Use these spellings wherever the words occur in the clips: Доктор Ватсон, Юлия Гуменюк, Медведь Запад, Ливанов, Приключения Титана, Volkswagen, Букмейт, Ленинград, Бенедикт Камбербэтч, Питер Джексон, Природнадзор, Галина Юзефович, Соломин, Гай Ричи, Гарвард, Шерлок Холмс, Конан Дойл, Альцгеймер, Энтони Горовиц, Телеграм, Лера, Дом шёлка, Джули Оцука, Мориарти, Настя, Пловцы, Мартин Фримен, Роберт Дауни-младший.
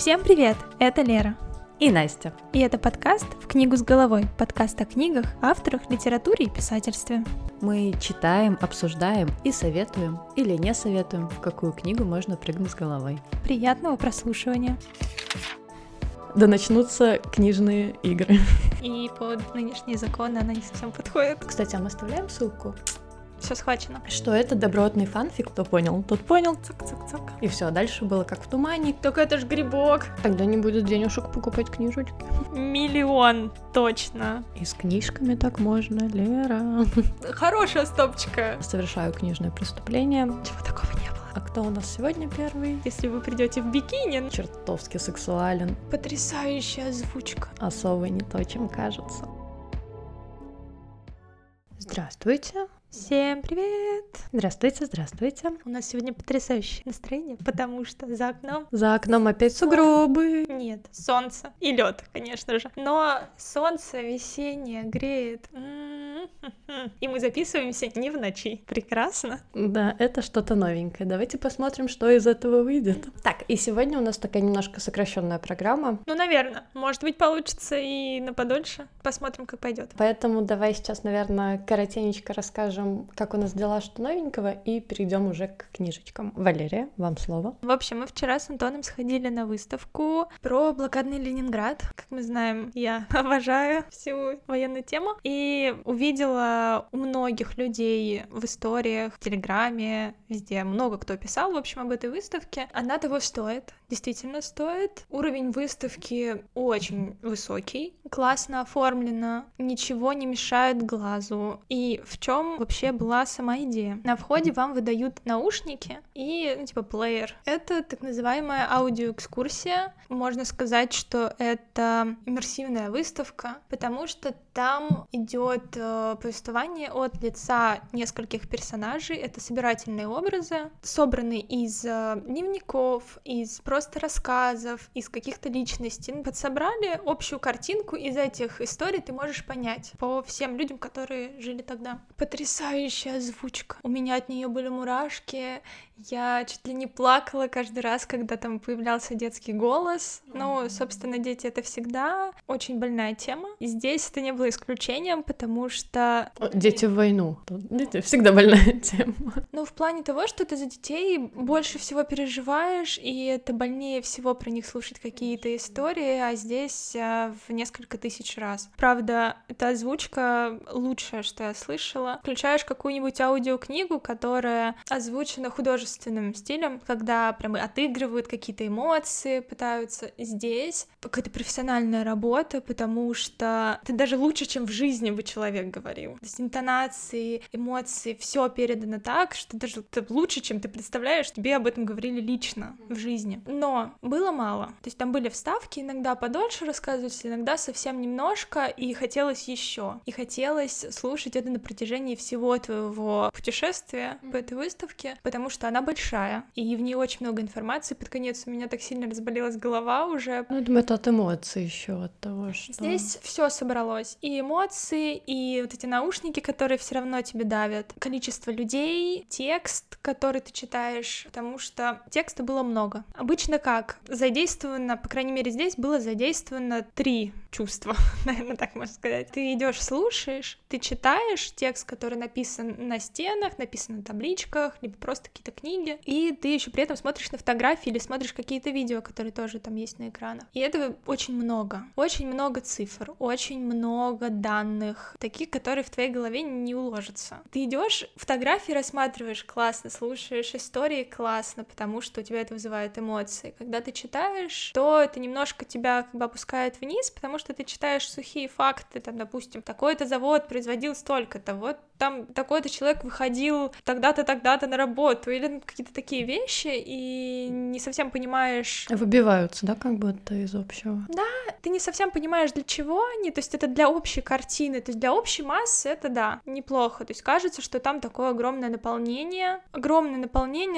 Всем привет, это Лера и Настя, и это подкаст «В книгу с головой», подкаст о книгах, авторах, литературе и писательстве. Мы читаем, обсуждаем и советуем, или не советуем, в какую книгу можно прыгнуть с головой. Приятного прослушивания. Да начнутся книжные игры. И под нынешние законы она не совсем подходит. Кстати, а мы оставляем ссылку? Все схвачено. Что это добротный фанфик, кто понял, тот понял. Цак-цак-цак. И все, дальше было как в тумане. Только это ж грибок. Тогда не будет денежек покупать книжечки. Миллион, точно. И с книжками так можно, Лера. Хорошая стопочка. Совершаю книжное преступление. Чего такого не было. А кто у нас сегодня первый? Если вы придете в бикини. Чертовски сексуален. Потрясающая озвучка. Особо не то, чем кажется. Здравствуйте. Всем привет! Здравствуйте, здравствуйте. У нас сегодня потрясающее настроение, потому что за окном опять сугробы. Нет, солнце и лед, конечно же. Но солнце весеннее греет. И мы записываемся не в ночи. Прекрасно. Да, это что-то новенькое. Давайте посмотрим, что из этого выйдет. Так, и сегодня у нас такая немножко сокращенная программа. Ну, наверное. Может быть, получится и на подольше. Посмотрим, как пойдет. Поэтому давай сейчас, наверное, коротенечко расскажем, как у нас дела, что новенького, и перейдем уже к книжечкам. Валерия, вам слово. В общем, мы вчера с Антоном сходили на выставку про блокадный Ленинград. Как мы знаем, я обожаю всю военную тему. И увидела у многих людей в историях, в Телеграме, везде много кто писал, в общем, об этой выставке. Она того стоит, действительно стоит. Уровень выставки очень высокий, классно оформлено, ничего не мешает глазу. И в чем вообще была сама идея. На входе вам выдают наушники и, плеер. Это так называемая аудиоэкскурсия. Можно сказать, что это иммерсивная выставка, потому что там идет повествование от лица нескольких персонажей. Это собирательные образы, собранные из дневников, из просто рассказов, из каких-то личностей. Подсобрали общую картинку из этих историй, ты можешь понять по всем людям, которые жили тогда. Потрясающая озвучка. У меня от нее были мурашки. Я чуть ли не плакала каждый раз, когда там появлялся детский голос. Ну, собственно, дети — это всегда очень больная тема. И здесь это не было исключением, потому что... Дети в войну. Дети — всегда больная тема. Ну, в плане того, что ты за детей больше всего переживаешь, и это больнее всего про них слушать какие-то истории, а здесь в несколько тысяч раз. Правда, эта озвучка лучшая, что я слышала. Включаешь какую-нибудь аудиокнигу, которая озвучена художественно, стилем, когда прям отыгрывают какие-то эмоции, пытаются. Здесь какая-то профессиональная работа, потому что ты даже лучше, чем в жизни бы человек говорил. То есть интонации, эмоции, все передано так, что даже лучше, чем ты представляешь, тебе об этом говорили лично в жизни. Но было мало. То есть там были вставки, иногда подольше рассказывать, иногда совсем немножко, и хотелось еще. И хотелось слушать это на протяжении всего твоего путешествия по этой выставке, потому что она большая, и в ней очень много информации. Под конец у меня так сильно разболелась голова уже. Ну, думаю, это от эмоций еще, от того, что... Здесь все собралось. И эмоции, и вот эти наушники, которые все равно тебе давят. Количество людей, текст, который ты читаешь, потому что текста было много. Обычно как? Задействовано, по крайней мере, здесь было задействовано 3 чувства, наверное, так можно сказать. Ты идешь, слушаешь, ты читаешь текст, который написан на стенах, написан на табличках, либо просто какие-то книги, и ты еще при этом смотришь на фотографии или смотришь какие-то видео, которые тоже там есть на экранах. И этого очень много цифр, очень много данных, таких, которые в твоей голове не уложатся. Ты идешь, фотографии рассматриваешь классно, слушаешь истории классно, потому что у тебя это вызывает эмоции. Когда ты читаешь, то это немножко тебя как бы опускает вниз, потому что ты читаешь сухие факты, там, допустим, такой-то завод производил столько-то, вот там такой-то человек выходил тогда-то, тогда-то на работу, или какие-то такие вещи, и не совсем понимаешь... Выбиваются, да, как будто из общего? Да, ты не совсем понимаешь, для чего они, то есть это для общей картины, то есть для общей массы это, да, неплохо, то есть кажется, что там такое огромное наполнение,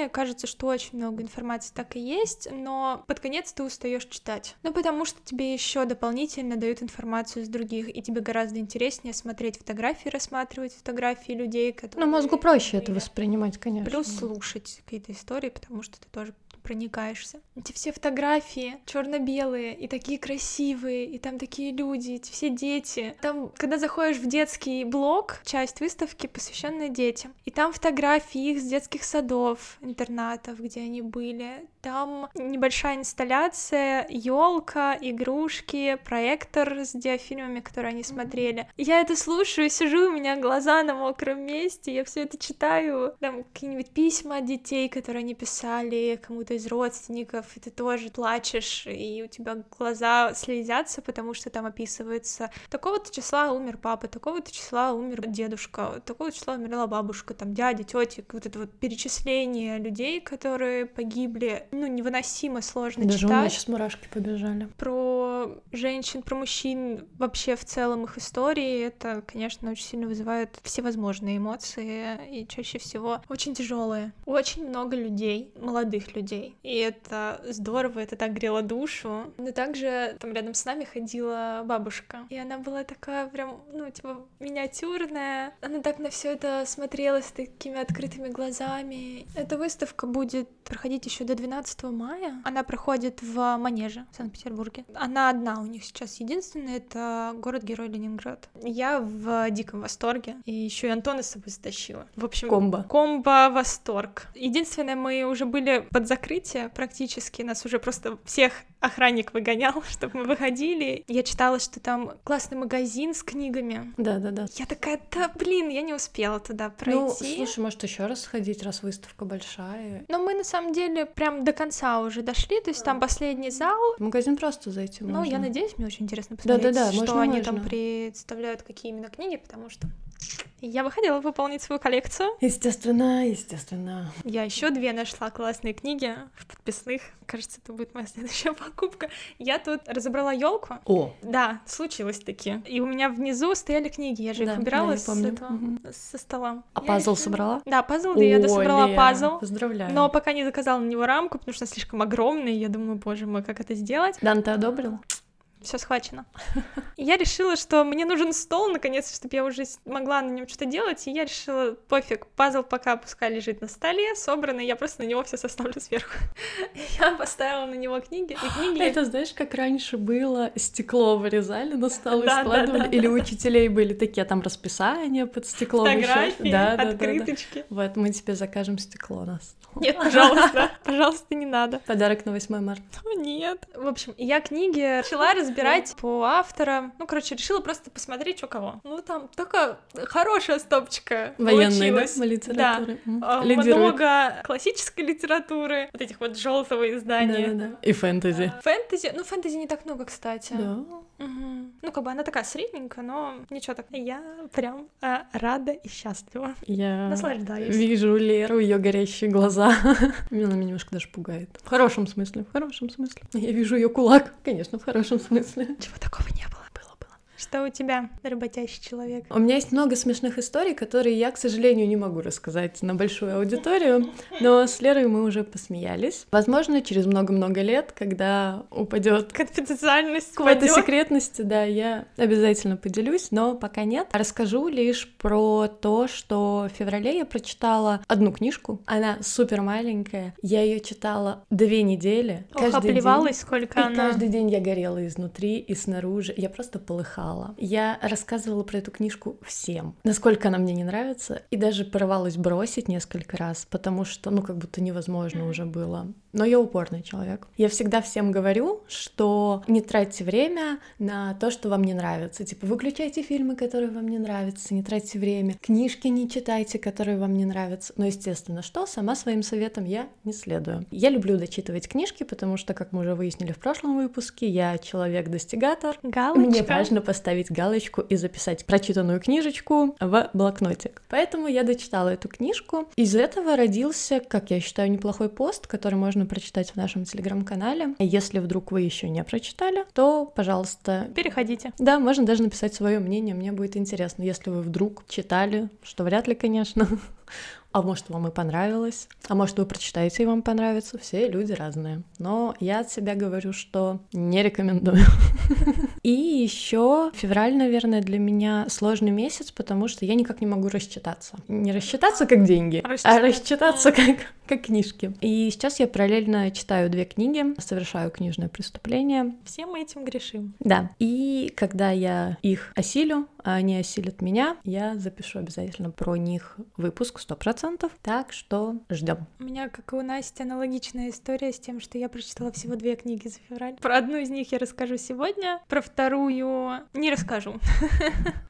кажется, что очень много информации так и есть, но под конец ты устаешь читать, потому что тебе еще дополнительно дают информацию из других, и тебе гораздо интереснее смотреть фотографии, рассматривать фотографии людей, которые... мозгу проще это воспринимать, конечно. Плюс слушать какие-то истории, потому что ты тоже проникаешься. Эти все фотографии черно-белые и такие красивые, и там такие люди, эти все дети. Там, когда заходишь в детский блок, часть выставки, посвященная детям, и там фотографии их с детских садов, интернатов, где они были. Там небольшая инсталляция, елка, игрушки, проектор с диафильмами, которые они смотрели. Я это слушаю, сижу, у меня глаза на мокром месте, я все это читаю. Там какие-нибудь письма от детей, которые они писали кому-то из родственников, и ты тоже плачешь, и у тебя глаза слезятся, потому что там описывается: такого-то числа умер папа, такого-то числа умер дедушка, такого-то числа умерла бабушка, там дядя, тетя, вот это вот перечисление людей, которые погибли, ну, невыносимо сложно даже читать. Даже у меня сейчас мурашки побежали. Про женщин, про мужчин, вообще в целом их истории, это, конечно, очень сильно вызывает всевозможные эмоции, и чаще всего очень тяжелые. Очень много людей, молодых людей, и это здорово, это так грело душу. Но также там рядом с нами ходила бабушка, и она была такая прям, ну, типа, миниатюрная. Она так на все это смотрела с такими открытыми глазами. Эта выставка будет проходить еще до 12 мая. Она проходит в Манеже в Санкт-Петербурге. Она одна у них сейчас единственная, это город-герой Ленинград. Я в диком восторге. И еще и Антона с собой стащила. В общем, комбо восторг. Единственное, мы уже были под закрытие практически. Нас уже просто всех охранник выгонял, чтобы мы выходили. Я читала, что там классный магазин с книгами. Да-да-да. Я такая, да, блин, я не успела туда пройти. Ну, слушай, может, еще раз сходить, раз выставка большая. Но мы, на самом деле, прям до конца уже дошли, то есть там последний зал. В магазин просто зайти можно. Ну, я надеюсь, мне очень интересно посмотреть, да, что они там представляют, какие именно книги, потому что... Я бы хотела пополнить свою коллекцию. Естественно, естественно. Я еще две нашла классные книги в подписных. Кажется, это будет моя следующая покупка. Я тут разобрала елку. О! Да, случилось таки. И у меня внизу стояли книги. Я же их убирала со стола. А я пазл еще... собрала? Да, пазл, да, я дособрала пазл. Поздравляю. Но пока не заказала на него рамку, потому что она слишком огромная. Я думаю, боже мой, как это сделать? Дан, ты одобрила? Все схвачено. Я решила, что мне нужен стол, наконец, чтобы я уже могла на нем что-то делать, и я решила, пофиг, пазл пока пускай лежит на столе, собранный, я просто на него все составлю сверху. Я поставила на него книги, и книги... Это, знаешь, как раньше было, стекло вырезали на стол и складывали, или у учителей были такие, там, расписания под стеклом. Фотографии, открыточки. Вот, мы тебе закажем стекло на стол. Нет, пожалуйста, пожалуйста, не надо. Подарок на 8 марта. Нет. В общем, я книги начала разбирать по авторам. Ну, короче, решила просто посмотреть, что кого. Ну, там такая хорошая стопочка получилась. Военной, да, литературы. Да. Много классической литературы, вот этих вот желтого издания. Да-да-да. И фэнтези. Фэнтези, ну, фэнтези не так много, кстати. Да. Угу. Ну, как бы она такая средненькая, но ничего так. Я прям рада и счастлива. Я наслаждаюсь. Вижу Леру, ее горящие глаза. Она меня немножко даже пугает. В хорошем смысле, в хорошем смысле. Я вижу ее кулак, конечно, в хорошем смысле. Чего такого не было? Было. Что у тебя, работящий человек? У меня есть много смешных историй, которые я, к сожалению, не могу рассказать на большую аудиторию, но с Лерой мы уже посмеялись. Возможно, через много-много лет, когда упадет конфиденциальность, какой-то секретности, да, я обязательно поделюсь, но пока нет. Расскажу лишь про то, что в феврале я прочитала одну книжку, она супер маленькая, я ее читала 2 недели. Ох, оплевалась, сколько она. И каждый день я горела изнутри и снаружи, я просто полыхала. Я рассказывала про эту книжку всем, насколько она мне не нравится, и даже порывалась бросить несколько раз, потому что, ну, как будто невозможно уже было. Но я упорный человек. Я всегда всем говорю, что не тратьте время на то, что вам не нравится. Типа, выключайте фильмы, которые вам не нравятся, не тратьте время. Книжки не читайте, которые вам не нравятся. Но, естественно, что? Сама своим советам я не следую. Я люблю дочитывать книжки, потому что, как мы уже выяснили в прошлом выпуске, я человек-достигатор. Галочка. Мне важно поставить галочку и записать прочитанную книжечку в блокнотик. Поэтому я дочитала эту книжку. Из этого родился, как я считаю, неплохой пост, который можно прочитать в нашем телеграм-канале. Если вдруг вы еще не прочитали, то, пожалуйста... Переходите. Да, можно даже написать свое мнение, мне будет интересно, если вы вдруг читали, что вряд ли, конечно... А может, вам и понравилось, а может, вы прочитаете и вам понравится. Все люди разные. Но я от себя говорю, что не рекомендую. И еще февраль, наверное, для меня сложный месяц, потому что я никак не могу рассчитаться. Не рассчитаться как деньги, а рассчитаться как книжки. И сейчас я параллельно читаю 2 книги, совершаю книжное преступление. Все мы этим грешим. Да. И когда я их осилю, а они осилят меня, я запишу обязательно про них выпуск 100%. Так что ждем. У меня, как и у Насти, аналогичная история с тем, что я прочитала всего 2 книги за февраль. Про одну из них я расскажу сегодня, про вторую не расскажу.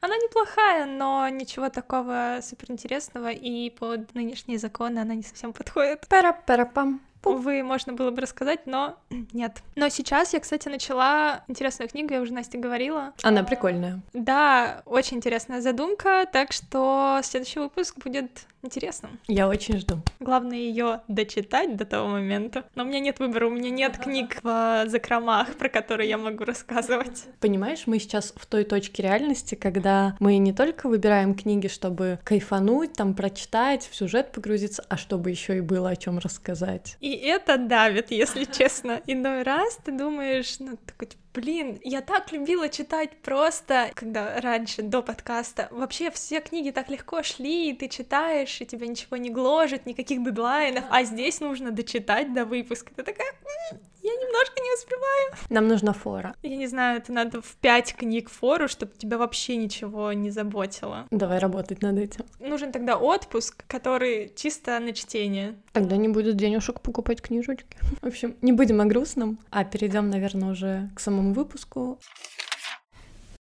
Она неплохая, но ничего такого суперинтересного, и под нынешние законы она не совсем подходит. Пара-пара-пам. Увы, можно было бы рассказать, но нет. Но сейчас я, кстати, начала интересную книгу, я уже Насте говорила. Она прикольная. Да, очень интересная задумка, так что следующий выпуск будет интересным. Я очень жду. Главное ее дочитать до того момента. Но у меня нет выбора, у меня нет книг в закромах, про которые я могу рассказывать. Понимаешь, мы сейчас в той точке реальности, когда мы не только выбираем книги, чтобы кайфануть, там прочитать, в сюжет погрузиться, а чтобы еще и было о чем рассказать. И это давит, если честно. Иной раз ты думаешь, ну, такой, блин, я так любила читать просто, когда раньше, до подкаста. Вообще все книги так легко шли, и ты читаешь, и тебя ничего не гложет, никаких дедлайнов, а здесь нужно дочитать до выпуска. Ты такая, я немножко не успеваю. Нам нужна фора. Я не знаю, это надо в 5 книг фору, чтобы тебя вообще ничего не заботило. Давай работать над этим. Нужен тогда отпуск, который чисто на чтение. Тогда не будет денежек покупать книжечки. В общем, не будем о грустном, а перейдем, наверное, уже к самому выпуску.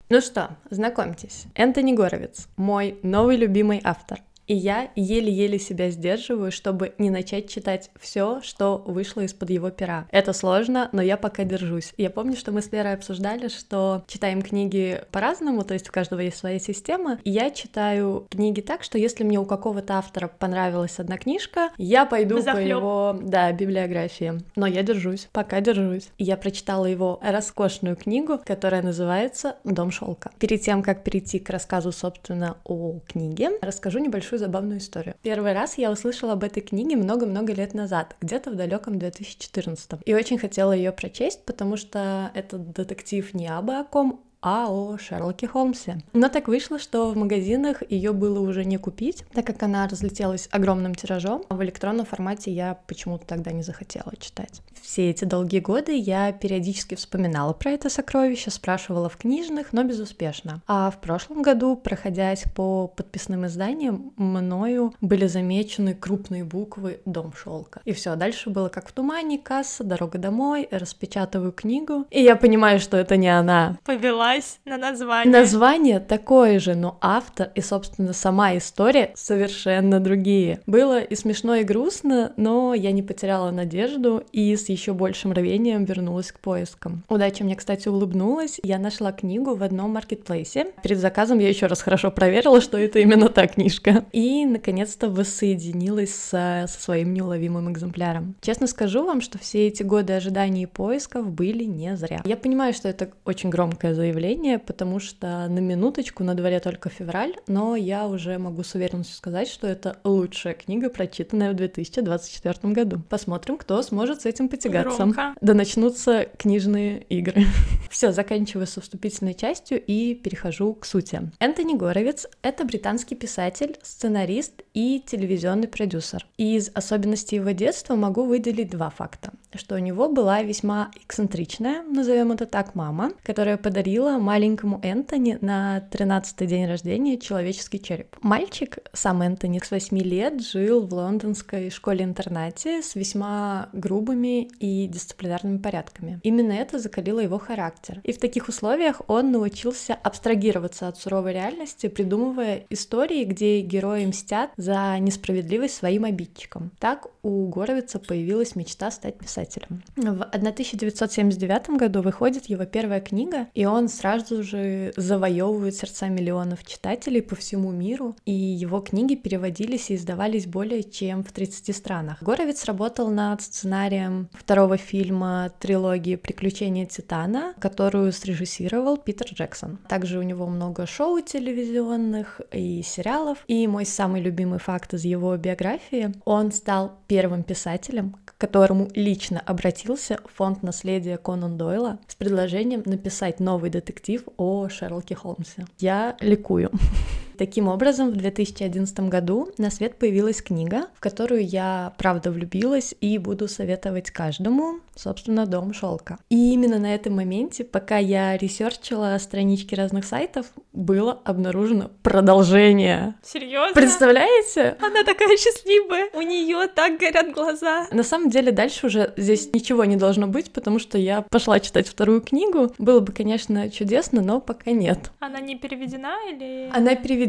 Ну что, знакомьтесь, Энтони Горовиц, мой новый любимый автор. И я еле-еле себя сдерживаю, чтобы не начать читать все, что вышло из-под его пера. Это сложно, но я пока держусь. Я помню, что мы с Лерой обсуждали, что читаем книги по-разному, то есть у каждого есть своя система. И я читаю книги так, что если мне у какого-то автора понравилась одна книжка, я пойду по его, библиографии. Но я держусь, пока держусь. И я прочитала его роскошную книгу, которая называется «Дом шёлка». Перед тем, как перейти к рассказу, собственно, о книге, расскажу небольшую забавную историю. Первый раз я услышала об этой книге много-много лет назад, где-то в далеком 2014-м, и очень хотела ее прочесть, потому что этот детектив не абы о ком, а о Шерлоке Холмсе. Но так вышло, что в магазинах ее было уже не купить, так как она разлетелась огромным тиражом. В электронном формате я почему-то тогда не захотела читать. Все эти долгие годы я периодически вспоминала про это сокровище, спрашивала в книжных, но безуспешно. А в прошлом году, проходясь по подписным изданиям, мною были замечены крупные буквы «Дом шёлка». И все, дальше было как в тумане, касса, дорога домой, распечатываю книгу, и я понимаю, что это не она. Повела на название. Название такое же, но автор и, собственно, сама история совершенно другие. Было и смешно, и грустно, но я не потеряла надежду и с еще большим рвением вернулась к поискам. Удача мне, кстати, улыбнулась. Я нашла книгу в одном маркетплейсе. Перед заказом я еще раз хорошо проверила, что это именно та книжка. И, наконец-то, воссоединилась со своим неуловимым экземпляром. Честно скажу вам, что все эти годы ожиданий и поисков были не зря. Я понимаю, что это очень громкое заявление, потому что на минуточку на дворе только февраль, но я уже могу с уверенностью сказать, что это лучшая книга, прочитанная в 2024 году. Посмотрим, кто сможет с этим потягаться. Громко. Да начнутся книжные игры. Все, заканчиваю со вступительной частью и перехожу к сути. Энтони Горовиц — это британский писатель, сценарист и телевизионный продюсер. Из особенностей его детства могу выделить 2 факта. Что у него была весьма эксцентричная, назовем это так, мама, которая подарила маленькому Энтони на 13-й день рождения человеческий череп. Мальчик, сам Энтони, с 8 лет жил в лондонской школе-интернате с весьма грубыми и дисциплинарными порядками. Именно это закалило его характер. И в таких условиях он научился абстрагироваться от суровой реальности, придумывая истории, где герои мстят за несправедливость своим обидчикам. Так у Горовица появилась мечта стать писателем. В 1979 году выходит его первая книга, и он сразу же завоевывает сердца миллионов читателей по всему миру, и его книги переводились и издавались более чем в 30 странах. Горовиц работал над сценарием второго фильма трилогии «Приключения Титана», которую срежиссировал Питер Джексон. Также у него много шоу телевизионных и сериалов. И мой самый любимый факт из его биографии — он стал первым писателем, к которому лично обратился фонд наследия Конан Дойла с предложением написать новый детектив о Шерлоке Холмсе. Я ликую. Таким образом, в 2011 году на свет появилась книга, в которую я, правда, влюбилась и буду советовать каждому, собственно, «Дом шёлка». И именно на этом моменте, пока я ресерчила странички разных сайтов, было обнаружено продолжение. Серьезно? Представляете? Она такая счастливая, у нее так горят глаза. На самом деле, дальше уже здесь ничего не должно быть, потому что я пошла читать вторую книгу. Было бы, конечно, чудесно, но пока нет. Она не переведена или... Она переведена.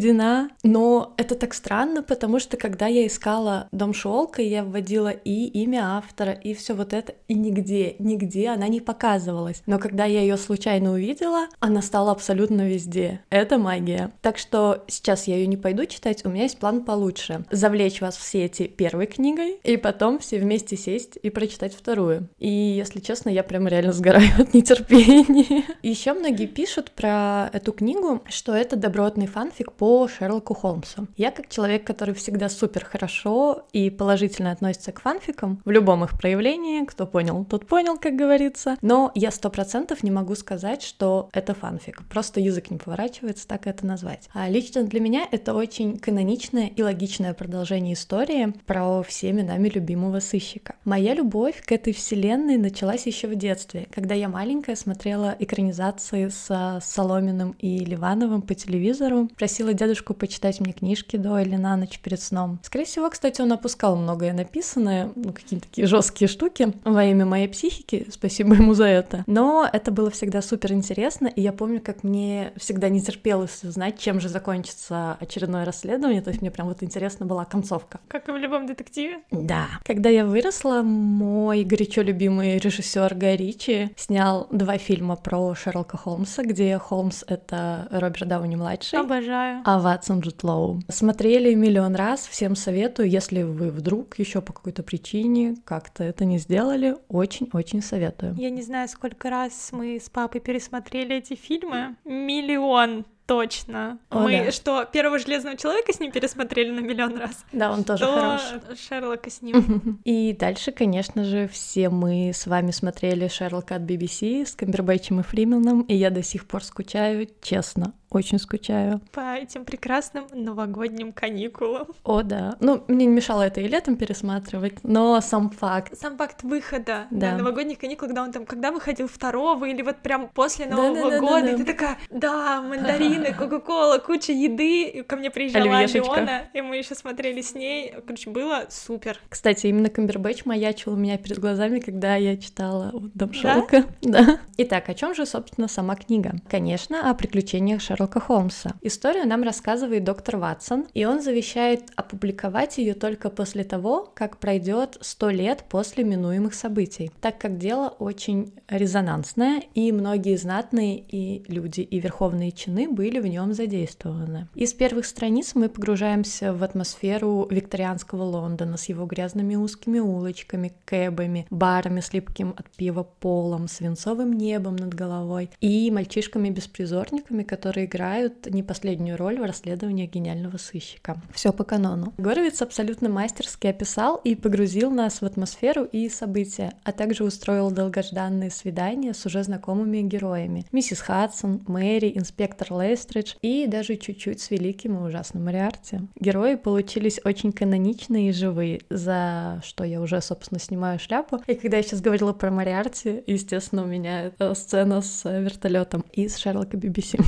Но это так странно, потому что когда я искала «Дом шёлка», я вводила и имя автора, и все вот это, и нигде она не показывалась. Но когда я ее случайно увидела, она стала абсолютно везде. Это магия. Так что сейчас я ее не пойду читать, у меня есть план получше. Завлечь вас в сети первой книгой, и потом все вместе сесть и прочитать вторую. И, если честно, я прям реально сгораю от нетерпения. Еще многие пишут про эту книгу, что это добротный фанфик по Шерлоку Холмсу. Я, как человек, который всегда супер хорошо и положительно относится к фанфикам, в любом их проявлении, кто понял, тот понял, как говорится, но я 100% не могу сказать, что это фанфик. Просто язык не поворачивается так это назвать. А лично для меня это очень каноничное и логичное продолжение истории про всеми нами любимого сыщика. Моя любовь к этой вселенной началась еще в детстве, когда я маленькая смотрела экранизации с Соломиным и Ливановым по телевизору, просила дедушку почитать мне книжки до или на ночь перед сном. Скорее всего, кстати, он опускал многое написанное, какие-то такие жесткие штуки во имя моей психики, спасибо ему за это. Но это было всегда супер интересно, и я помню, как мне всегда не терпелось узнать, чем же закончится очередное расследование, то есть мне прям вот интересна была концовка. Как и в любом детективе? Да. Когда я выросла, мой горячо любимый режиссер Гай Ричи снял 2 фильма про Шерлока Холмса, где Холмс — это Роберт Дауни-младший. Обожаю. А Ватсон Джутлоу. Смотрели миллион раз, всем советую, если вы вдруг еще по какой-то причине как-то это не сделали, очень-очень советую. Я не знаю, сколько раз мы с папой пересмотрели эти фильмы. Миллион. Точно. О, мы да. Что первого Железного человека с ним пересмотрели на миллион раз. Да, он тоже хорош. Шерлока с ним. И дальше, конечно же, все мы с вами смотрели Шерлока от BBC с Камбербэтчем и Фрименом, и я до сих пор скучаю, честно, очень скучаю. По этим прекрасным новогодним каникулам. О, да. Ну, мне не мешало это и летом пересматривать, но сам факт. Сам факт выхода на новогодних каникул, когда он там, когда выходил 2-го, или вот прям после Нового года, и ты такая, да, мандарин, кока-кола, куча еды, и ко мне приезжала Алена, и мы еще смотрели с ней, короче, было супер. Кстати, именно Камбербэтч маячил у меня перед глазами, когда я читала «Дом шёлка». Да? Итак, о чем же, собственно, сама книга? Конечно, о приключениях Шерлока Холмса. Историю нам рассказывает доктор Ватсон, и он завещает опубликовать ее только после того, как пройдет 100 лет после минуемых событий, так как дело очень резонансное, и многие знатные и люди, и верховные чины были в нем задействованы. Из первых страниц мы погружаемся в атмосферу викторианского Лондона с его грязными узкими улочками, кэбами, барами с липким от пива полом, свинцовым небом над головой и мальчишками-беспризорниками, которые играют не последнюю роль в расследовании гениального сыщика. Все по канону. Горовиц абсолютно мастерски описал и погрузил нас в атмосферу и события, а также устроил долгожданные свидания с уже знакомыми героями. Миссис Хадсон, Мэри, инспектор Лейс, и даже чуть-чуть с великим и ужасным Мориарти. Герои получились очень каноничные и живые, за что я уже, собственно, снимаю шляпу. И когда я сейчас говорила про Мориарти, естественно, у меня сцена с вертолетом из Шерлока BBC.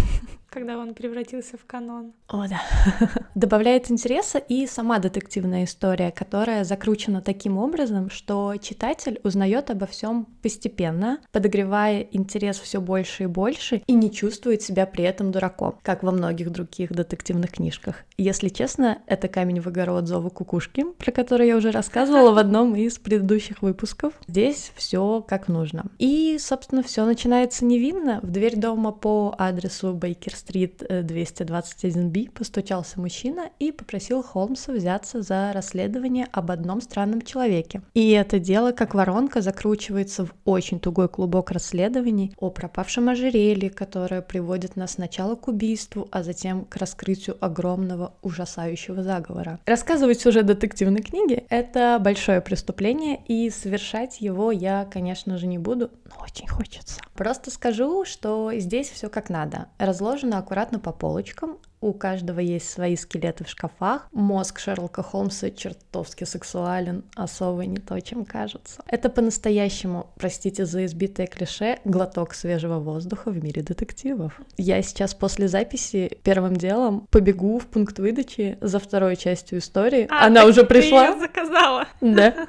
Когда он превратился в канон. О, да. Добавляет интереса и сама детективная история, которая закручена таким образом, что читатель узнает обо всем постепенно, подогревая интерес все больше и больше, и не чувствует себя при этом дураком, как во многих других детективных книжках. Если честно, это камень в огород Зова Кукушки, про который я уже рассказывала в одном из предыдущих выпусков. Здесь все как нужно. И, собственно, все начинается невинно. В дверь дома по адресу Бейкер-стрит Бейкер-стрит 221-Б постучался мужчина и попросил Холмса взяться за расследование об одном странном человеке. И это дело, как воронка, закручивается в очень тугой клубок расследований о пропавшем ожерелье, которое приводит нас сначала к убийству, а затем к раскрытию огромного ужасающего заговора. Рассказывать сюжет детективной книги — это большое преступление, и совершать его я, конечно же, не буду, но очень хочется. Просто скажу, что здесь все как надо. Разложено аккуратно по полочкам, у каждого есть свои скелеты в шкафах. Мозг Шерлока Холмса чертовски сексуален, особо не то, чем кажется. Это по-настоящему, простите за избитое клише, глоток свежего воздуха в мире детективов. Я сейчас после записи первым делом побегу в пункт выдачи за второй частью истории. Она уже пришла. Ты её заказала. Да.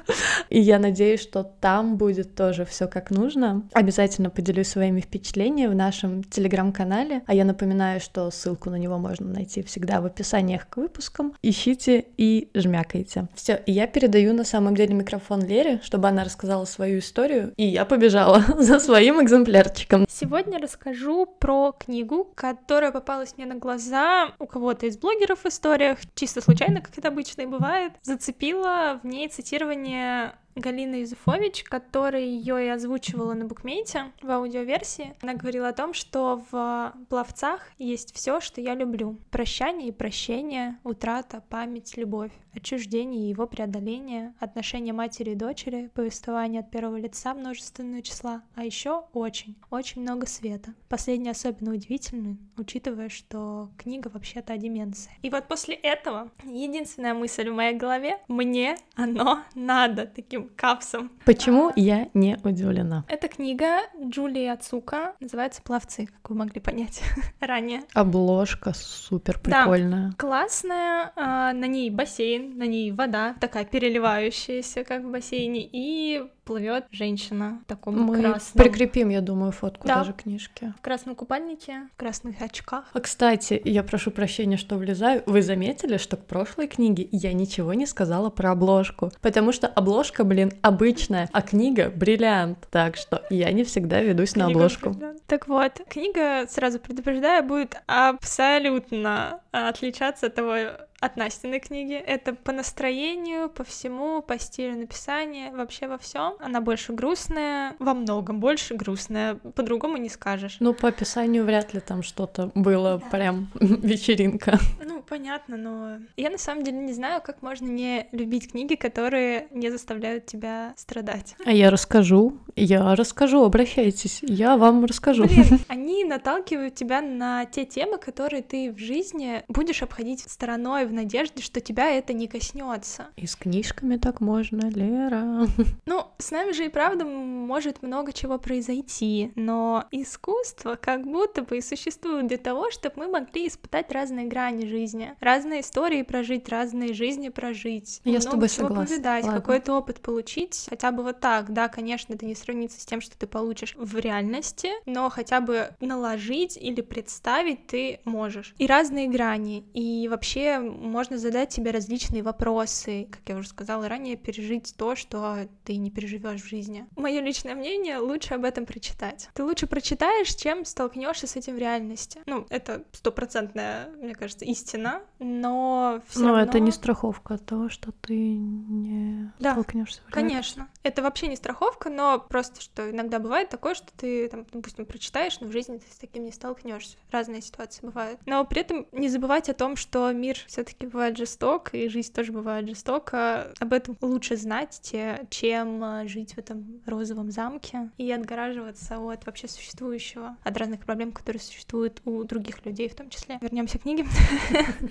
И я надеюсь, что там будет тоже все как нужно. Обязательно поделюсь своими впечатлениями в нашем телеграм-канале. А я напоминаю, что ссылку на него можно найти всегда в описаниях к выпускам. Ищите и жмякайте. Все, и я передаю на самом деле микрофон Лере, чтобы она рассказала свою историю, и я побежала за своим экземплярчиком. Сегодня расскажу про книгу, которая попалась мне на глаза у кого-то из блогеров в историях, чисто случайно, как это обычно и бывает. Зацепила в ней цитирование Галина Юзефович, которая ее и озвучивала на Букмейте в аудиоверсии. Она говорила о том, что в «Пловцах» есть все, что я люблю. Прощание и прощение, утрата, память, любовь, отчуждение и его преодоление, отношения матери и дочери, повествование от первого лица множественного числа, а еще очень, очень много света. Последнее особенно удивительно, учитывая, что книга вообще-то о деменции. И вот после этого единственная мысль в моей голове — мне оно надо, таким капсом. Почему я не удивлена? Эта книга Джули Оцука, называется «Пловцы», как вы могли понять ранее. Обложка супер прикольная. Да, классная, на ней бассейн, на ней вода, такая переливающаяся, как в бассейне, и плывет женщина в таком красном. Мы прикрепим, я думаю, фотку даже книжки. В красном купальнике, в красных очках. А, кстати, я прошу прощения, что влезаю. Вы заметили, что к прошлой книге я ничего не сказала про обложку? Потому что обложка, обычная, а книга — бриллиант. Так что я не всегда ведусь на обложку. Так вот, книга, сразу предупреждаю, будет абсолютно отличаться от того... от Настиной книги. Это по настроению, по всему, по стилю написания, вообще во всем. Она больше грустная, во многом больше грустная, по-другому не скажешь. Ну, по описанию вряд ли там что-то было, да. Прям вечеринка. Ну, понятно, но я на самом деле не знаю, как можно не любить книги, которые не заставляют тебя страдать. А я расскажу, обращайтесь, я вам расскажу. Блин, они наталкивают тебя на те темы, которые ты в жизни будешь обходить стороной, в надежде, что тебя это не коснется. И с книжками так можно, Лера. Ну, с нами же и правда может много чего произойти, но искусство как будто бы и существует для того, чтобы мы могли испытать разные грани жизни, разные истории прожить, разные жизни прожить. Я с тобой согласна. Повидать, какой-то опыт получить, хотя бы вот так, да, конечно, это не сравнится с тем, что ты получишь в реальности, но хотя бы наложить или представить ты можешь. И разные грани, и вообще можно задать себе различные вопросы, как я уже сказала ранее, пережить то, что ты не переживешь в жизни. Мое личное мнение, лучше об этом прочитать. Ты лучше прочитаешь, чем столкнешься с этим в реальности. Ну, это 100%, мне кажется, истина, но все равно... Но это не страховка от того, что ты не столкнешься в реальности. Да, конечно. Это вообще не страховка, но просто, что иногда бывает такое, что ты, там, допустим, прочитаешь, но в жизни ты с таким не столкнешься. Разные ситуации бывают. Но при этом не забывать о том, что мир все-таки бывает жесток, и жизнь тоже бывает жестока. Об этом лучше знать, чем жить в этом розовом замке и отгораживаться от вообще существующего, от разных проблем, которые существуют у других людей в том числе. Вернемся к книге.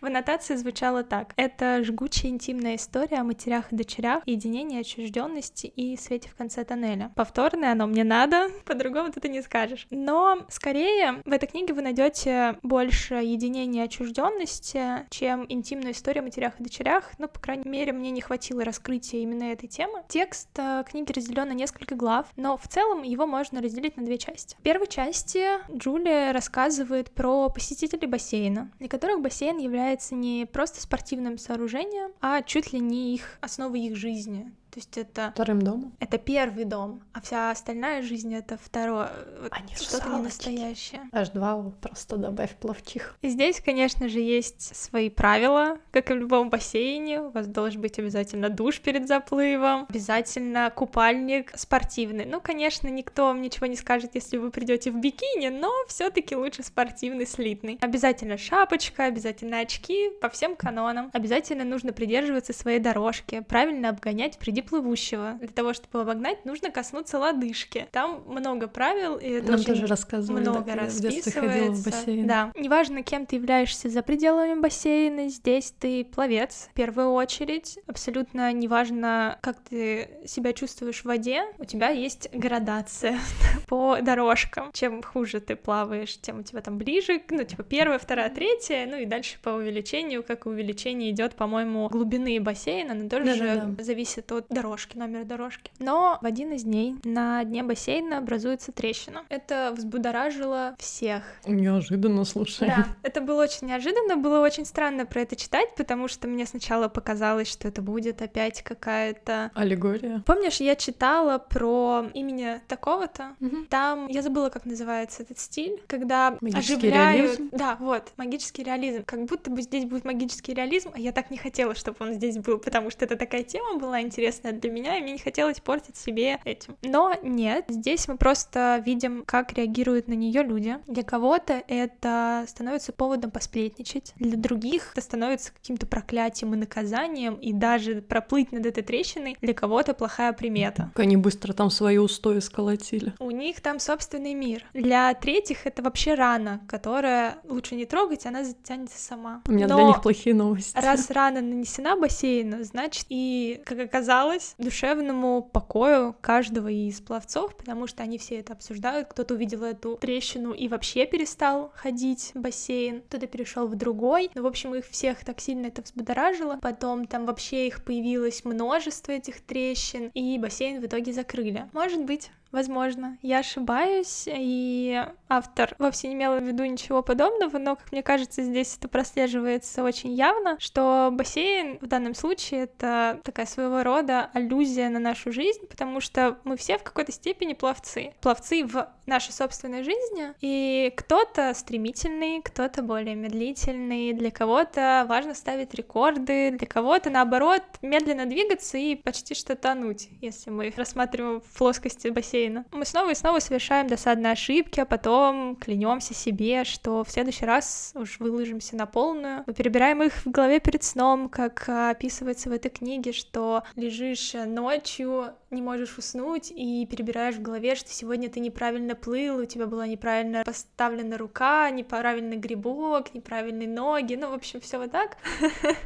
В аннотации звучало так. Это жгучая интимная история о матерях и дочерях, единении, отчужденности и свете в конце тоннеля. Повторное оно мне надо, по-другому ты не скажешь. Но скорее в этой книге вы найдете больше единения и отчужденности, чем интимную историю о матерях и дочерях. Ну, по крайней мере, мне не хватило раскрытия именно этой темы. Текст книги разделен на несколько глав, но в целом его можно разделить на две части. В первой части Джулия рассказывает про посетителей бассейна, для которых бассейн является не просто спортивным сооружением, а чуть ли не основой их жизни. То есть это... Вторым домом? Это первый дом, а вся остальная жизнь — это второе. Они что-то ненастоящее. H2O, просто добавь пловчих. И здесь, конечно же, есть свои правила, как и в любом бассейне. У вас должен быть обязательно душ перед заплывом, обязательно купальник спортивный. Ну, конечно, никто вам ничего не скажет, если вы придете в бикини, но все-таки лучше спортивный, слитный. Обязательно шапочка, обязательно очки, по всем канонам. Обязательно нужно придерживаться своей дорожки, правильно обгонять впереди плывущего. Для того, чтобы обогнать, нужно коснуться лодыжки. Там много правил, и это нам тоже рассказывали, много да, расписывается. Да. Неважно, кем ты являешься за пределами бассейна, здесь ты пловец в первую очередь. Абсолютно неважно, как ты себя чувствуешь в воде, у тебя есть градация по дорожкам. Чем хуже ты плаваешь, тем у тебя там ближе, ну, типа, первая, вторая, третья, ну, и дальше по увеличению, как увеличение идет, по-моему, глубины бассейна, но тоже зависит от дорожки, номер дорожки. Но в один из дней на дне бассейна образуется трещина. Это взбудоражило всех. Неожиданно, слушай. Да, это было очень неожиданно, было очень странно про это читать, потому что мне сначала показалось, что это будет опять какая-то... аллегория. Помнишь, я читала про имени такого-то? Угу. Там, я забыла, как называется этот стиль, когда магический оживляют... реализм? Да, вот, магический реализм. Как будто бы здесь будет магический реализм, а я так не хотела, чтобы он здесь был, потому что это такая тема была интересная для меня, и мне не хотелось портить себе этим. Но нет, здесь мы просто видим, как реагируют на нее люди. Для кого-то это становится поводом посплетничать, для других это становится каким-то проклятием и наказанием, и даже проплыть над этой трещиной для кого-то плохая примета. Они быстро там свои устои сколотили. У них там собственный мир. Для третьих это вообще рана, которая лучше не трогать, она затянется сама. У меня для них плохие новости. Раз рана нанесена бассейну, значит и, как оказалось, душевному покою каждого из пловцов, потому что они все это обсуждают. Кто-то увидел эту трещину и вообще перестал ходить в бассейн, кто-то перешел в другой. Ну, в общем, их всех так сильно это взбудоражило. Потом там вообще их появилось множество этих трещин, и бассейн в итоге закрыли. Может быть, возможно, я ошибаюсь, и автор вовсе не имел в виду ничего подобного, но, как мне кажется, здесь это прослеживается очень явно, что бассейн в данном случае — это такая своего рода аллюзия на нашу жизнь, потому что мы все в какой-то степени пловцы. Пловцы в нашей собственной жизни, и кто-то стремительный, кто-то более медлительный, для кого-то важно ставить рекорды, для кого-то, наоборот, медленно двигаться и почти что тонуть, если мы рассматриваем в плоскости бассейна. Мы снова и снова совершаем досадные ошибки, а потом клянемся себе, что в следующий раз уж выложимся на полную. Мы перебираем их в голове перед сном, как описывается в этой книге, что лежишь ночью, не можешь уснуть и перебираешь в голове, что сегодня ты неправильно плыл, у тебя была неправильно поставлена рука, неправильный грибок, неправильные ноги, ну, в общем, все вот так.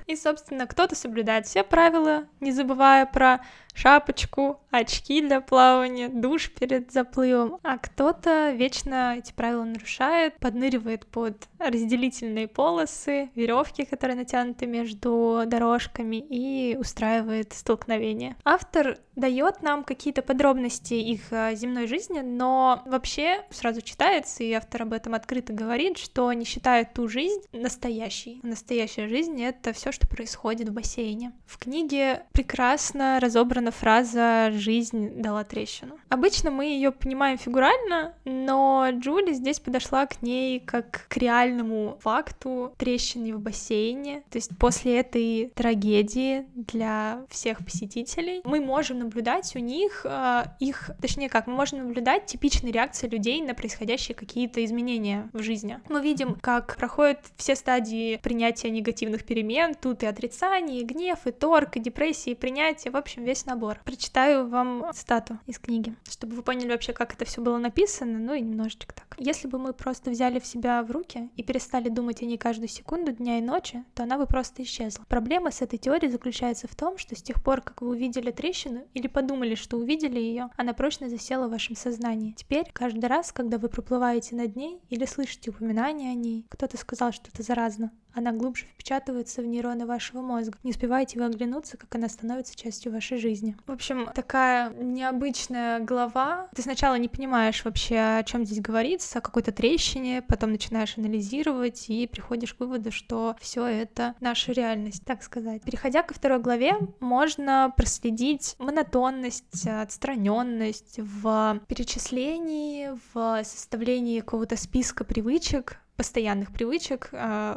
И, собственно, кто-то соблюдает все правила, не забывая про шапочку, очки для плавания, душ перед заплывом, а кто-то вечно эти правила нарушает, подныривает под разделительные полосы, веревки, которые натянуты между дорожками, и устраивает столкновение. Автор дает нам какие-то подробности их земной жизни, но вообще сразу читается, и автор об этом открыто говорит, что не считает ту жизнь настоящей. Настоящая жизнь — это все, что происходит в бассейне. В книге прекрасно разобрана фраза «жизнь дала трещину». Обычно мы ее понимаем фигурально, но Джули здесь подошла к ней как к реальному факту трещины в бассейне. То есть после этой трагедии для всех посетителей мы можем наблюдать у них, мы можем наблюдать типичные реакции людей на происходящие какие-то изменения в жизни. Мы видим, как проходят все стадии принятия негативных перемен, тут и отрицание, и гнев, и торг, и депрессия, и принятие, в общем, весь набор. Прочитаю вам цитату из книги, чтобы вы поняли вообще, как это все было написано, ну и немножечко так. Если бы мы просто взяли в себя в руки и перестали думать о ней каждую секунду дня и ночи, то она бы просто исчезла. Проблема с этой теорией заключается в том, что с тех пор, как вы увидели трещину или подумали, что увидели ее, она прочно засела в вашем сознании. Теперь, каждый раз, когда вы проплываете над ней или слышите упоминания о ней, кто-то сказал что-то заразно, Она глубже впечатывается в нейроны вашего мозга. Не успеваете вы оглянуться, как она становится частью вашей жизни. В общем, такая необычная глава. Ты сначала не понимаешь вообще, о чем здесь говорится, о какой-то трещине, потом начинаешь анализировать и приходишь к выводу, что все это наша реальность, так сказать. Переходя ко второй главе, можно проследить монотонность, отстраненность в перечислении, в составлении какого-то списка привычек, постоянных привычек,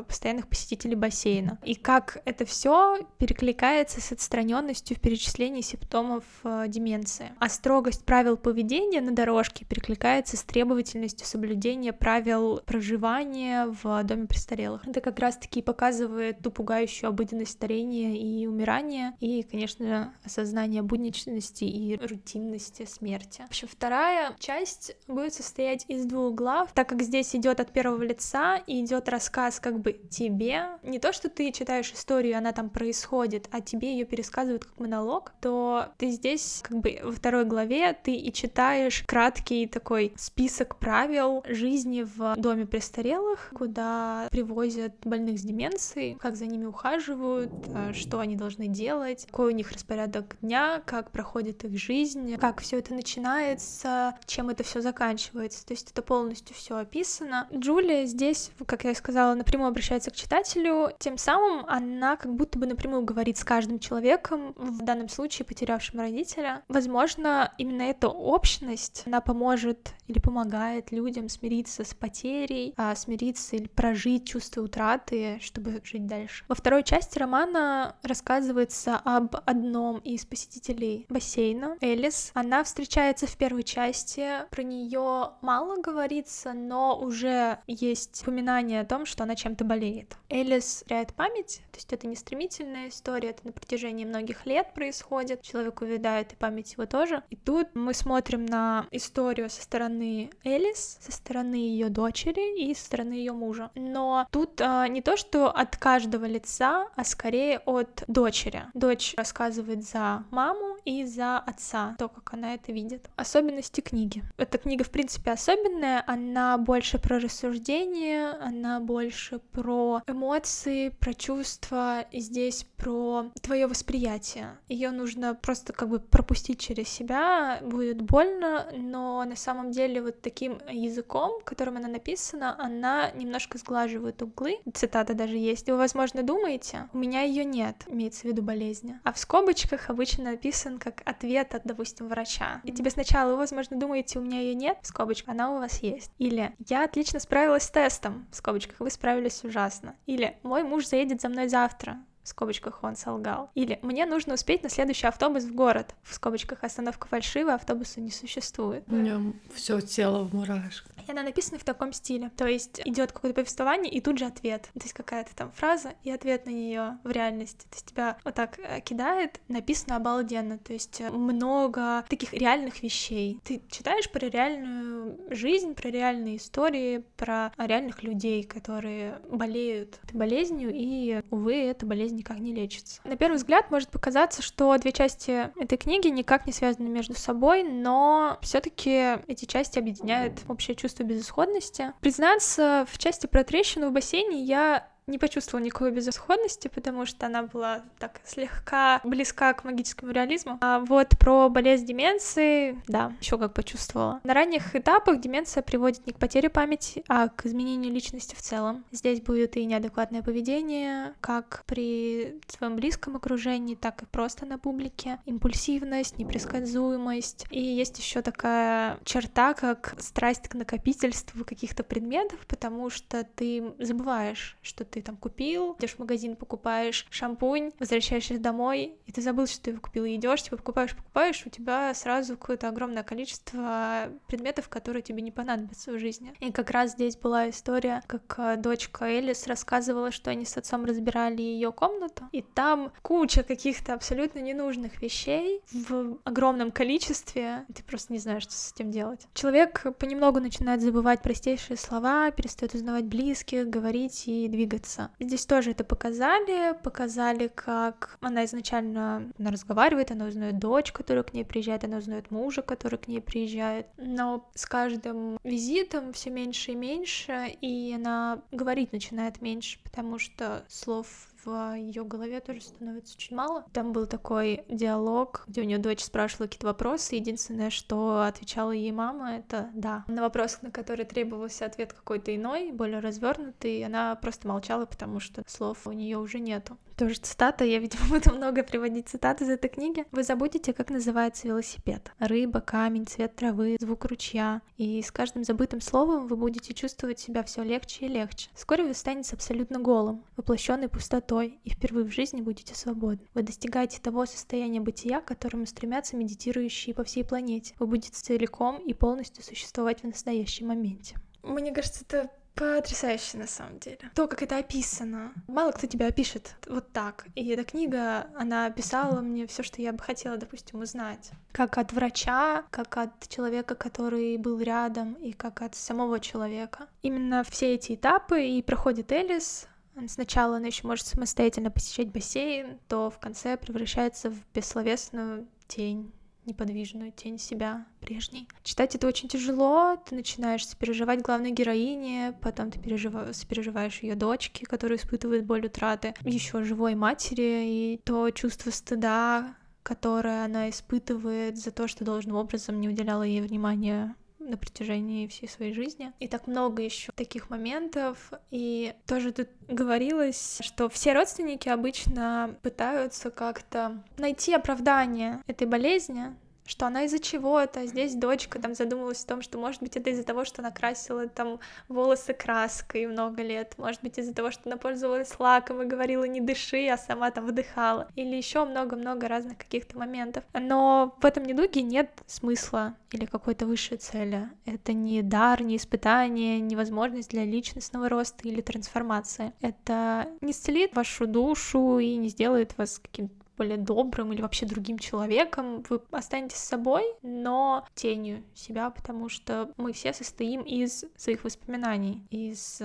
постоянных посетителей бассейна. И как это все перекликается с отстраненностью в перечислении симптомов деменции. А строгость правил поведения на дорожке перекликается с требовательностью соблюдения правил проживания в доме престарелых. Это как раз-таки показывает ту пугающую обыденность старения и умирания, и, конечно, осознание будничности и рутинности смерти. В общем, вторая часть будет состоять из двух глав, так как здесь идет от первого лица и идет рассказ как бы тебе. Не то, что ты читаешь историю, она там происходит, а тебе ее пересказывают как монолог, то ты здесь как бы во второй главе ты и читаешь краткий такой список правил жизни в доме престарелых, куда привозят больных с деменцией, как за ними ухаживают, что они должны делать, какой у них распорядок дня, как проходит их жизнь, как все это начинается, чем это все заканчивается. То есть это полностью все описано. Джули здесь, как я и сказала, напрямую обращается к читателю, тем самым она как будто бы напрямую говорит с каждым человеком, в данном случае потерявшим родителя. Возможно, именно эта общность, она поможет или помогает людям смириться с потерей, смириться или прожить чувство утраты, чтобы жить дальше. Во второй части романа рассказывается об одном из посетителей бассейна, Элис. Она встречается в первой части, про нее мало говорится, но уже есть упоминание о том, что она чем-то болеет. Элис теряет память, то есть это не стремительная история, это на протяжении многих лет происходит, человек увядает, и память его тоже. И тут мы смотрим на историю со стороны Элис, со стороны ее дочери и со стороны ее мужа. Но тут не то, что от каждого лица, а скорее от дочери. Дочь рассказывает за маму и за отца, то, как она это видит. Особенности книги. Эта книга, в принципе, особенная, она больше про рассуждение, она больше про эмоции, про чувства, и здесь про твое восприятие. Ее нужно просто как бы пропустить через себя, будет больно, но на самом деле вот таким языком, которым она написана, она немножко сглаживает углы, цитата даже есть, вы, возможно, думаете, у меня ее нет, имеется в виду болезни, а в скобочках обычно написан как ответ от, допустим, врача, и тебе сначала, вы, возможно, думаете, у меня ее нет, скобочка, она у вас есть, или я отлично справилась с тестом, в скобочках, вы справились ужасно, или мой муж заедет за мной завтра, в скобочках, он солгал. Или «Мне нужно успеть на следующий автобус в город». В скобочках «Остановка фальшивая, автобуса не существует». У меня все тело в мурашках. И она написана в таком стиле. То есть идет какое-то повествование, и тут же ответ. То есть какая-то там фраза, и ответ на нее в реальности. То есть тебя вот так кидает, написано обалденно. То есть много таких реальных вещей. Ты читаешь про реальную жизнь, про реальные истории, про реальных людей, которые болеют этой болезнью, и, увы, эта болезнь никак не лечится. На первый взгляд может показаться, что две части этой книги никак не связаны между собой, но все-таки эти части объединяют общее чувство безысходности. Признаться, в части про трещину в бассейне я не почувствовала никакой безысходности, потому что она была так слегка близка к магическому реализму. А вот про болезнь деменции, да, еще как почувствовала. На ранних этапах деменция приводит не к потере памяти, а к изменению личности в целом. Здесь будет и неадекватное поведение, как при своем близком окружении, так и просто на публике. Импульсивность, непредсказуемость. И есть еще такая черта, как страсть к накопительству каких-то предметов, потому что ты забываешь, что ты там купил, идешь в магазин, покупаешь шампунь, возвращаешься домой, и ты забыл, что ты его купил, и идешь, типа покупаешь, у тебя сразу какое-то огромное количество предметов, которые тебе не понадобятся в жизни. И как раз здесь была история, как дочка Элис рассказывала, что они с отцом разбирали ее комнату, и там куча каких-то абсолютно ненужных вещей в огромном количестве, ты просто не знаешь, что с этим делать. Человек понемногу начинает забывать простейшие слова, перестает узнавать близких, говорить и двигаться. меняется. Здесь тоже это показали, как она изначально разговаривает, она узнает дочь, которая к ней приезжает, она узнает мужа, который к ней приезжает, но с каждым визитом все меньше и меньше, и она говорить начинает меньше, потому что слов в ее голове тоже становится очень мало. Там был такой диалог, где у нее дочь спрашивала какие-то вопросы. Единственное, что отвечала ей мама, это «да». На вопрос, на который требовался ответ какой-то иной, более развернутый, она просто молчала, потому что слов у нее уже нету. Тоже цитата, я, видимо, буду много приводить цитат из этой книги. Вы забудете, как называется велосипед. Рыба, камень, цвет травы, звук ручья. И с каждым забытым словом вы будете чувствовать себя все легче и легче. Вскоре вы станете абсолютно голым, воплощенной пустотой, и впервые в жизни будете свободны. Вы достигаете того состояния бытия, к которому стремятся медитирующие по всей планете. Вы будете целиком и полностью существовать в настоящем моменте. Мне кажется, это потрясающе, на самом деле. То, как это описано. Мало кто тебя опишет вот так. И эта книга, она описала мне все, что я бы хотела, допустим, узнать. Как от врача, как от человека, который был рядом, и как от самого человека. Именно все эти этапы и проходит Элис. Сначала она еще может самостоятельно посещать бассейн, то в конце превращается в бессловесную тень, неподвижную тень себя прежней. Читать это очень тяжело, ты начинаешь сопереживать главной героине, потом ты сопереживаешь ее дочке, которая испытывает боль утраты, еще живой матери, и то чувство стыда, которое она испытывает за то, что должным образом не уделяла ей внимания на протяжении всей своей жизни. И так много еще таких моментов. И тоже тут говорилось, что все родственники обычно пытаются как-то найти оправдание этой болезни, что она из-за чего-то, здесь дочка там задумалась о том, что, может быть, это из-за того, что она красила там волосы краской много лет, может быть, из-за того, что она пользовалась лаком и говорила «не дыши», а сама там вдыхала, или еще много-много разных каких-то моментов. Но в этом недуге нет смысла или какой-то высшей цели. Это не дар, не испытание, не возможность для личностного роста или трансформации. Это не исцелит вашу душу и не сделает вас каким-то более добрым или вообще другим человеком. Вы останетесь собой, но тенью себя, потому что мы все состоим из своих воспоминаний, из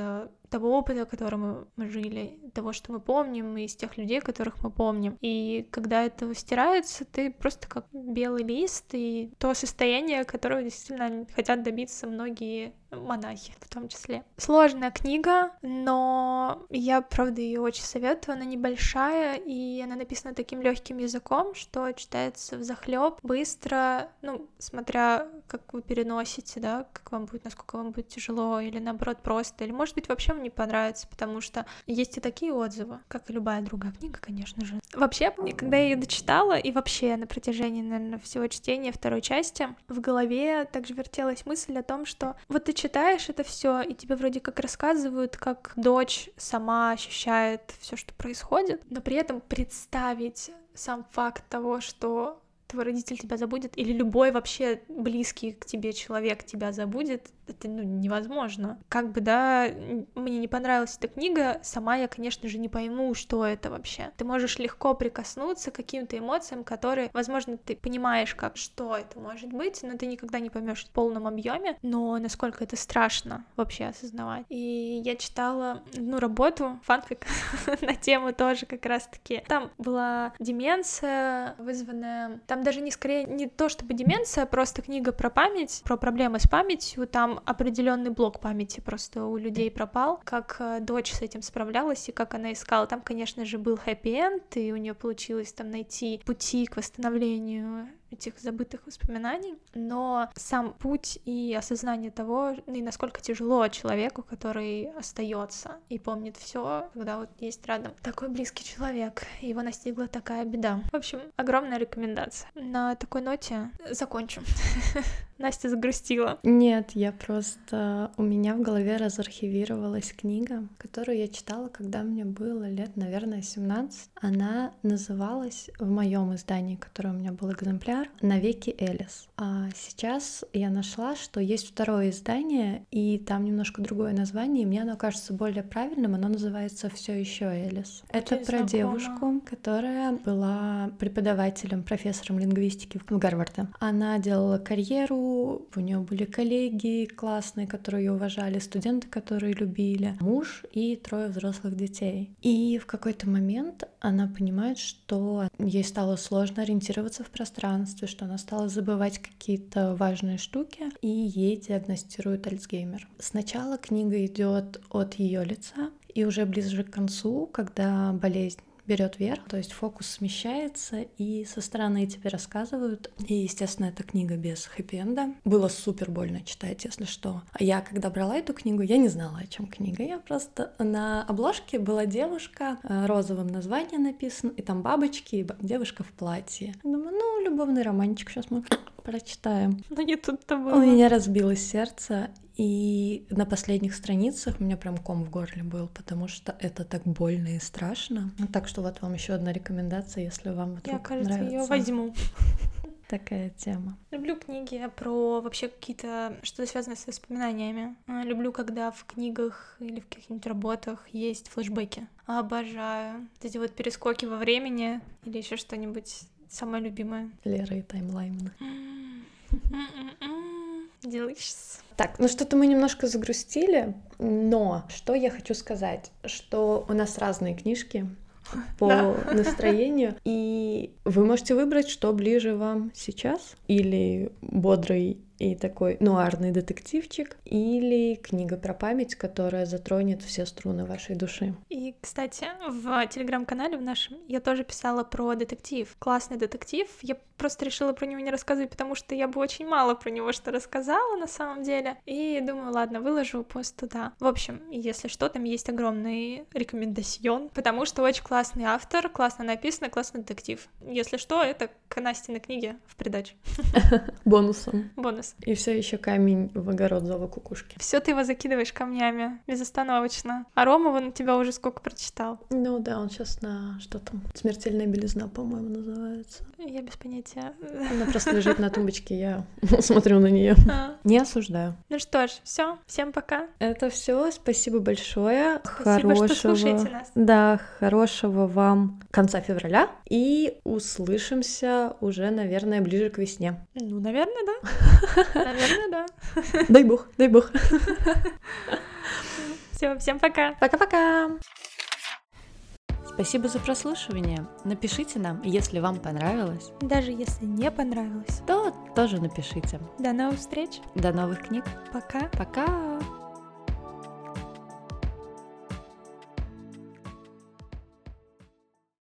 того опыта, которым мы жили, того, что мы помним, из тех людей, которых мы помним. И когда это стирается, ты просто как белый лист, и то состояние, которого действительно хотят добиться многие монахи в том числе. Сложная книга, но я, правда, ее очень советую. Она небольшая, и она написана таким легким языком, что читается взахлеб, быстро, смотря как вы переносите, да, как вам будет, насколько вам будет тяжело, или наоборот просто, или, может быть, вообще мне понравится, потому что есть и такие отзывы, как и любая другая книга, конечно же. Вообще, когда я ее дочитала, и вообще на протяжении, наверное, всего чтения второй части, в голове также вертелась мысль о том, что вот ты читаешь это все, и тебе вроде как рассказывают, как дочь сама ощущает все, что происходит, но при этом представить сам факт того, что твой родитель тебя забудет, или любой вообще близкий к тебе человек тебя забудет, это, невозможно. Как бы, да, мне не понравилась эта книга, сама я, конечно же, не пойму, что это вообще. Ты можешь легко прикоснуться к каким-то эмоциям, которые, возможно, ты понимаешь, как, что это может быть, но ты никогда не поймешь в полном объеме, но насколько это страшно вообще осознавать. И я читала одну работу, фанфик на тему тоже как раз-таки. Там была деменция, вызванная... Там даже не то чтобы деменция, просто книга про память, про проблемы с памятью, там определенный блок памяти просто у людей пропал, как дочь с этим справлялась и как она искала. Там, конечно же, был хэппи-энд, и у нее получилось там найти пути к восстановлению этих забытых воспоминаний, но сам путь и осознание того, и насколько тяжело человеку, который остается и помнит все, когда вот есть рядом такой близкий человек, его настигла такая беда. В общем, огромная рекомендация. На такой ноте закончу. Настя загрустила. Нет, я просто... У меня в голове разархивировалась книга, которую я читала, когда мне было лет, наверное, 17. Она называлась в моем издании, которое у меня был экземпляр, Пиар «Навеки Элис». А сейчас я нашла, что есть второе издание, и там немножко другое название, и мне оно кажется более правильным, оно называется «Все еще Элис». Это про девушку, которая была преподавателем, профессором лингвистики в Гарварде. Она делала карьеру, у нее были коллеги классные, которые ее уважали, студенты, которые любили, муж и трое взрослых детей. И в какой-то момент она понимает, что ей стало сложно ориентироваться в пространстве, что она стала забывать какие-то важные штуки, и ей диагностируют Альцгеймер. Сначала книга идет от ее лица, и уже ближе к концу, когда болезнь берет вверх, то есть фокус смещается, и со стороны тебе рассказывают. И, естественно, эта книга без хэппи-энда. Было супер больно читать, если что. Я, когда брала эту книгу, я не знала, о чем книга. Я просто... На обложке была девушка, розовым названием написано, и там бабочки, и девушка в платье. Думаю, ну, любовный романчик, сейчас мы прочитаем. Но не тут-то было. У меня разбилось сердце, и на последних страницах у меня прям ком в горле был, потому что это так больно и страшно. Так что вот вам еще одна рекомендация, если вам вдруг нравится. Я, кажется, её возьму. Такая тема. Люблю книги про вообще какие-то... Что-то связанное с воспоминаниями. Люблю, когда в книгах или в каких-нибудь работах есть флешбеки. Обожаю. Вот эти вот перескоки во времени или еще что-нибудь самое любимое. Лера и таймлайны. Делаешься. Так, ну что-то мы немножко загрустили, но что я хочу сказать, что у нас разные книжки по настроению, и вы можете выбрать, что ближе вам сейчас, или бодрый и такой нуарный детективчик, или книга про память, которая затронет все струны вашей души. И, кстати, в телеграм-канале в нашем я тоже писала про детектив. Классный детектив. Я просто решила про него не рассказывать, потому что я бы очень мало про него что рассказала на самом деле. И думаю, ладно, выложу пост туда. В общем, если что, там есть огромный рекомендацион, потому что очень классный автор, классно написано, классный детектив. Если что, это к Настиной книге в придачу. Бонусом. Бонус. И все еще камень в огород зова кукушки. Все ты его закидываешь камнями безостановочно. А Рома он тебя уже сколько прочитал? Ну да, он сейчас на что там? Смертельная белизна, по-моему, называется. Я без понятия. Она просто лежит на тумбочке, я смотрю на нее. Не осуждаю. Ну что ж, все. Всем пока. Это все. Спасибо большое. Спасибо, что слушаете нас. Да, хорошего вам конца февраля. И услышимся уже, наверное, ближе к весне. Ну, наверное, да. Наверное, да. Дай бог, дай бог. Все, всем пока. Пока-пока. Спасибо за прослушивание. Напишите нам, если вам понравилось. Даже если не понравилось, то тоже напишите. До новых встреч. До новых книг. Пока. Пока.